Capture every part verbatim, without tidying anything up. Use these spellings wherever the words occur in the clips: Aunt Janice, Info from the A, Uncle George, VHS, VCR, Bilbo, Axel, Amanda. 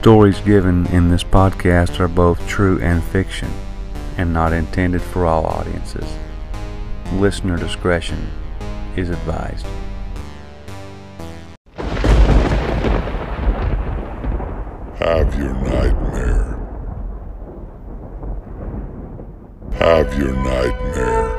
stories given in this podcast are both true and fiction, and not intended for all audiences. Listener discretion is advised. Have your nightmare. Have your nightmare.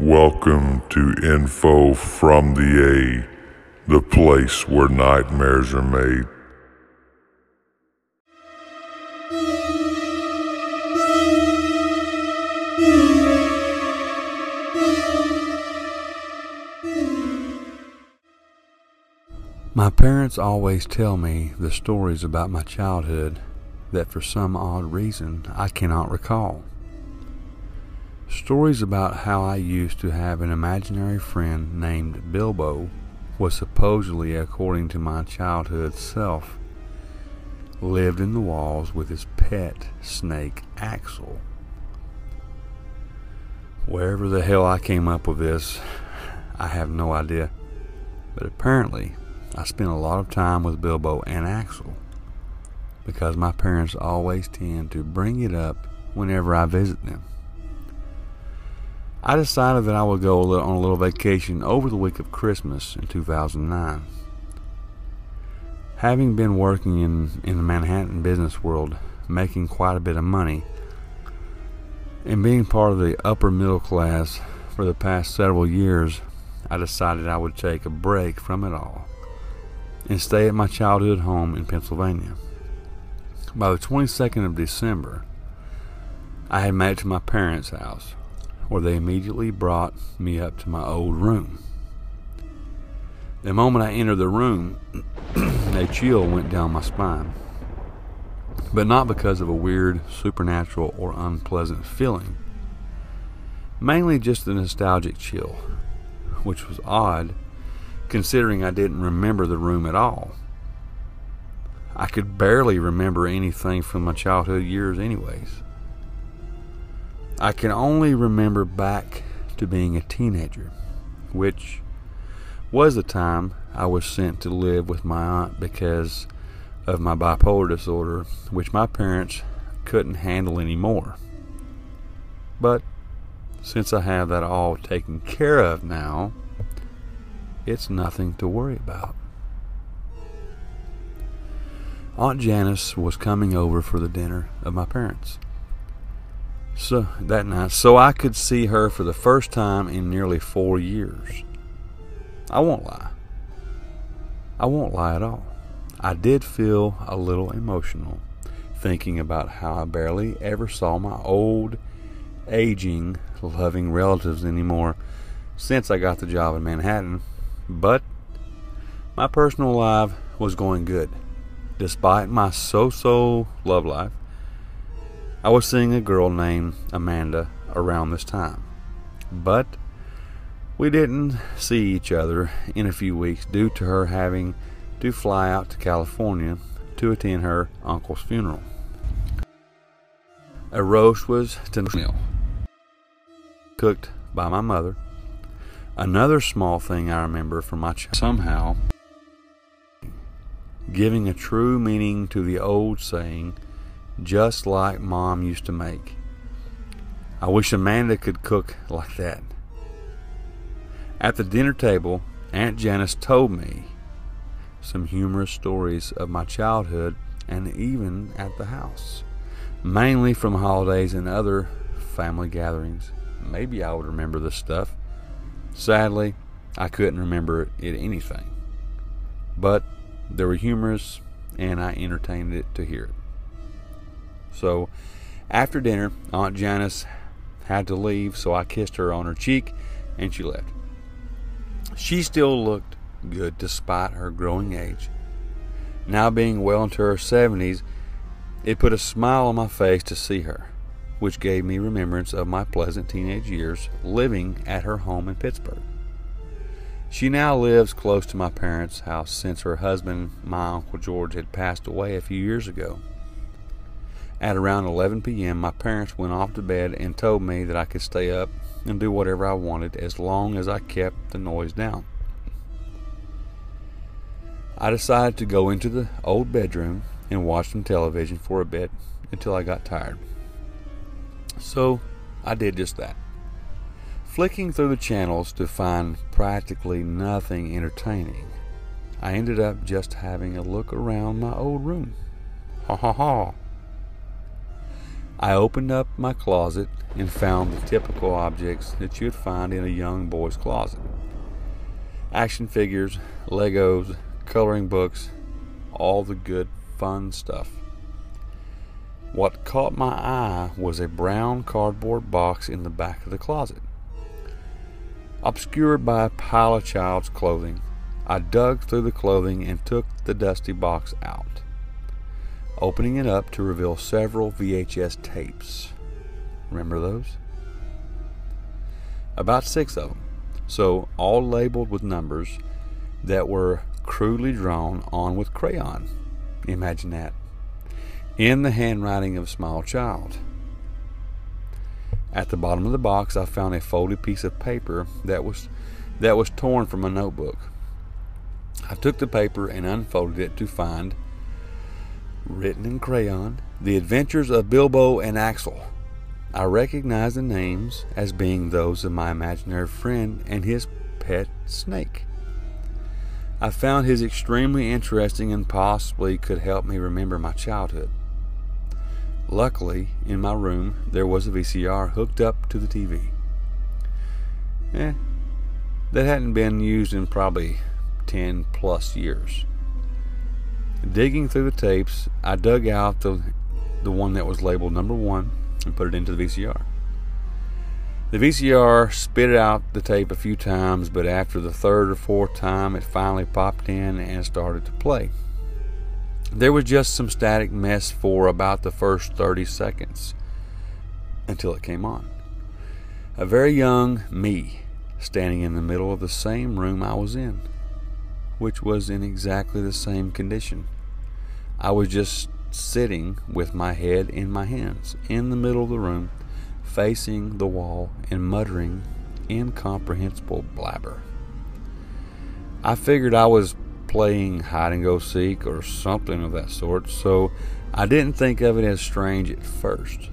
Welcome to Info from the A, the place where nightmares are made. My parents always tell me the stories about my childhood that for some odd reason I cannot recall. Stories about how I used to have an imaginary friend named Bilbo was supposedly, according to my childhood self, lived in the walls with his pet snake Axel. Wherever the hell I came up with this, I have no idea, but apparently I spent a lot of time with Bilbo and Axel because my parents always tend to bring it up whenever I visit them. I decided that I would go on a little vacation over the week of Christmas in two thousand nine. Having been working in, in the Manhattan business world, making quite a bit of money, and being part of the upper middle class for the past several years, I decided I would take a break from it all and stay at my childhood home in Pennsylvania. By the twenty-second of December, I had made it to my parents' house, or they immediately brought me up to my old room. The moment I entered the room, a chill went down my spine, but not because of a weird, supernatural, or unpleasant feeling, mainly just a nostalgic chill, which was odd, considering I didn't remember the room at all. I could barely remember anything from my childhood years anyways. I can only remember back to being a teenager, which was the time I was sent to live with my aunt because of my bipolar disorder, which my parents couldn't handle anymore. But since I have that all taken care of now, it's nothing to worry about. Aunt Janice was coming over for the dinner of my parents. So that night, so I could see her for the first time in nearly four years. I won't lie. I won't lie at all. I did feel a little emotional thinking about how I barely ever saw my old, aging, loving relatives anymore since I got the job in Manhattan, but my personal life was going good. Despite my so-so love life, I was seeing a girl named Amanda around this time, but we didn't see each other in a few weeks due to her having to fly out to California to attend her uncle's funeral. A roast was to meal, cooked by my mother. Another small thing I remember from my childhood, somehow giving a true meaning to the old saying, just like Mom used to make. I wish Amanda could cook like that. At the dinner table, Aunt Janice told me some humorous stories of my childhood and even at the house, mainly from holidays and other family gatherings. Maybe I would remember this stuff. Sadly, I couldn't remember it anything, but they were humorous and I entertained it to hear it. So after dinner, Aunt Janice had to leave, so I kissed her on her cheek and she left. She still looked good despite her growing age. Now being well into her seventies, it put a smile on my face to see her, which gave me remembrance of my pleasant teenage years living at her home in Pittsburgh. She now lives close to my parents' house since her husband, my Uncle George, had passed away a few years ago. At around eleven p m, my parents went off to bed and told me that I could stay up and do whatever I wanted as long as I kept the noise down. I decided to go into the old bedroom and watch some television for a bit until I got tired. So I did just that, flicking through the channels to find practically nothing entertaining. I ended up just having a look around my old room. Ha ha ha. I opened up my closet and found the typical objects that you'd find in a young boy's closet. Action figures, Legos, coloring books, all the good fun stuff. What caught my eye was a brown cardboard box in the back of the closet. Obscured by a pile of child's clothing, I dug through the clothing and took the dusty box out, opening it up to reveal several V H S tapes. Remember those? About six of them, so all labeled with numbers that were crudely drawn on with crayon. Imagine that. In the handwriting of a small child. At the bottom of the box, I found a folded piece of paper that was that was torn from a notebook. I took the paper and unfolded it to find, written in crayon, The Adventures of Bilbo and Axel. I recognized the names as being those of my imaginary friend and his pet snake. I found his extremely interesting and possibly could help me remember my childhood. Luckily, in my room, there was a V C R hooked up to the T V. Eh, that hadn't been used in probably ten plus years. Digging through the tapes, I dug out the, the one that was labeled number one and put it into the V C R. The V C R spit out the tape a few times, but after the third or fourth time, it finally popped in and started to play. There was just some static mess for about the first thirty seconds until it came on. A very young me standing in the middle of the same room I was in, which was in exactly the same condition. I was just sitting with my head in my hands in the middle of the room, facing the wall and muttering incomprehensible blabber. I figured I was playing hide-and-go-seek or something of that sort, so I didn't think of it as strange at first.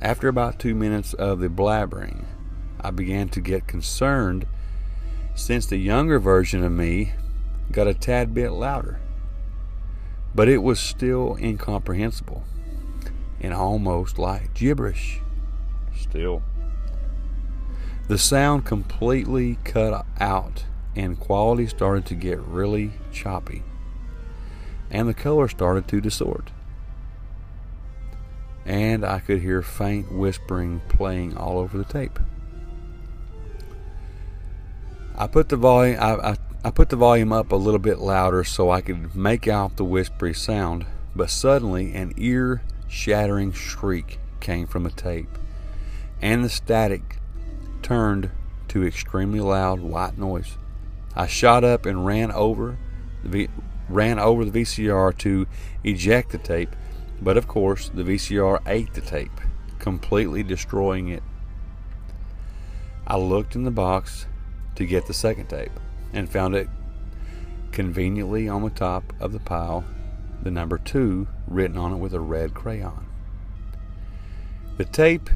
After about two minutes of the blabbering, I began to get concerned since the younger version of me got a tad bit louder, but it was still incomprehensible and almost like gibberish. Still, the sound completely cut out and quality started to get really choppy, and the color started to distort, and I could hear faint whispering playing all over the tape. I put the volume I, I, I put the volume up a little bit louder so I could make out the whispery sound, but suddenly an ear shattering shriek came from the tape, and the static turned to extremely loud white noise. I shot up and ran over the ran over the V C R to eject the tape, but of course the V C R ate the tape, completely destroying it. I looked in the box to get the second tape and found it conveniently on the top of the pile, the number two written on it with a red crayon. The tape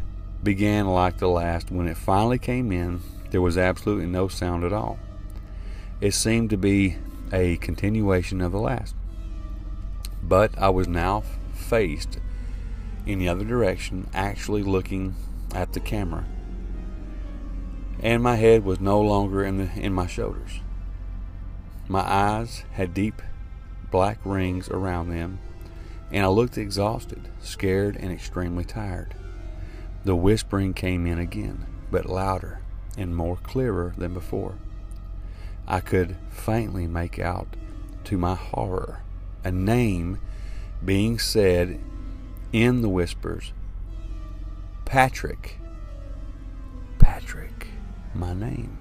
began like the last. When it finally came in, there was absolutely no sound at all. It seemed to be a continuation of the last, but I was now faced in the other direction, actually looking at the camera, and my head was no longer in the in my shoulders. My eyes had deep black rings around them, and I looked exhausted, scared, and extremely tired. The whispering came in again, but louder and more clearer than before. I could faintly make out, to my horror, a name being said in the whispers. Patrick. Patrick, my name.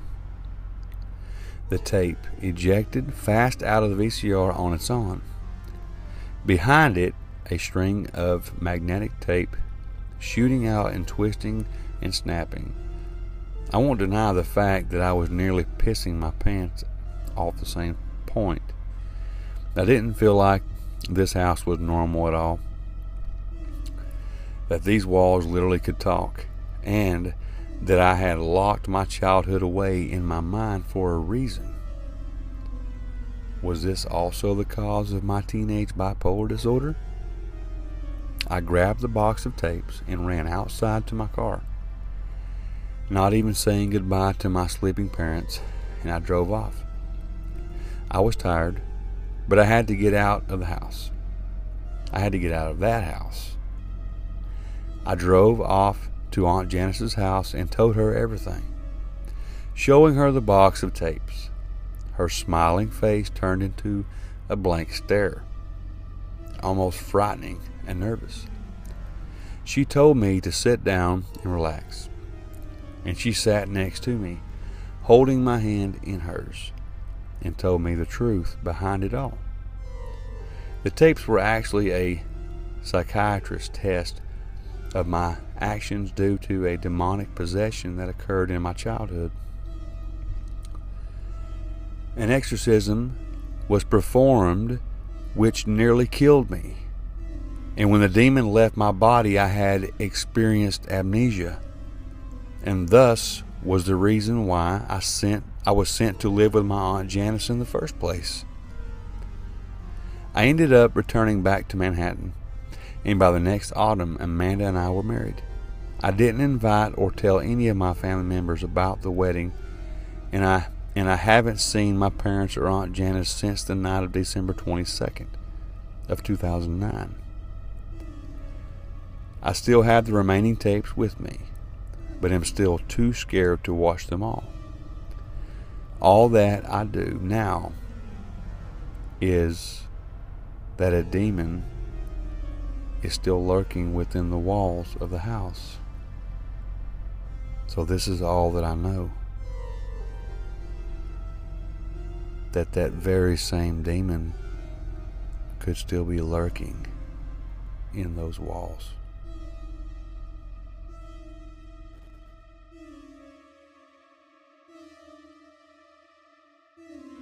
The tape ejected fast out of the V C R on its own. Behind it, a string of magnetic tape shooting out and twisting and snapping. I won't deny the fact that I was nearly pissing my pants off the same point. I didn't feel like this house was normal at all, that these walls literally could talk, and that I had locked my childhood away in my mind for a reason. Was this also the cause of my teenage bipolar disorder? I grabbed the box of tapes and ran outside to my car, not even saying goodbye to my sleeping parents, and I drove off. I was tired, but I had to get out of the house. I had to get out of that house. I drove off to Aunt Janice's house and told her everything, showing her the box of tapes. Her smiling face turned into a blank stare, almost frightening and nervous. She told me to sit down and relax, and she sat next to me, holding my hand in hers, and told me the truth behind it all. The tapes were actually a psychiatrist's test of my actions due to a demonic possession that occurred in my childhood. An exorcism was performed which nearly killed me, and when the demon left my body, I had experienced amnesia, and thus was the reason why I sent I was sent to live with my Aunt Janice in the first place. I ended up returning back to Manhattan, and by the next autumn, Amanda and I were married. I didn't invite or tell any of my family members about the wedding, and I and I haven't seen my parents or Aunt Janice since the night of December twenty-second of two thousand nine. I still have the remaining tapes with me, but am still too scared to watch them all. All that I do now is that a demon is still lurking within the walls of the house. So this is all that I know. That that very same demon could still be lurking in those walls.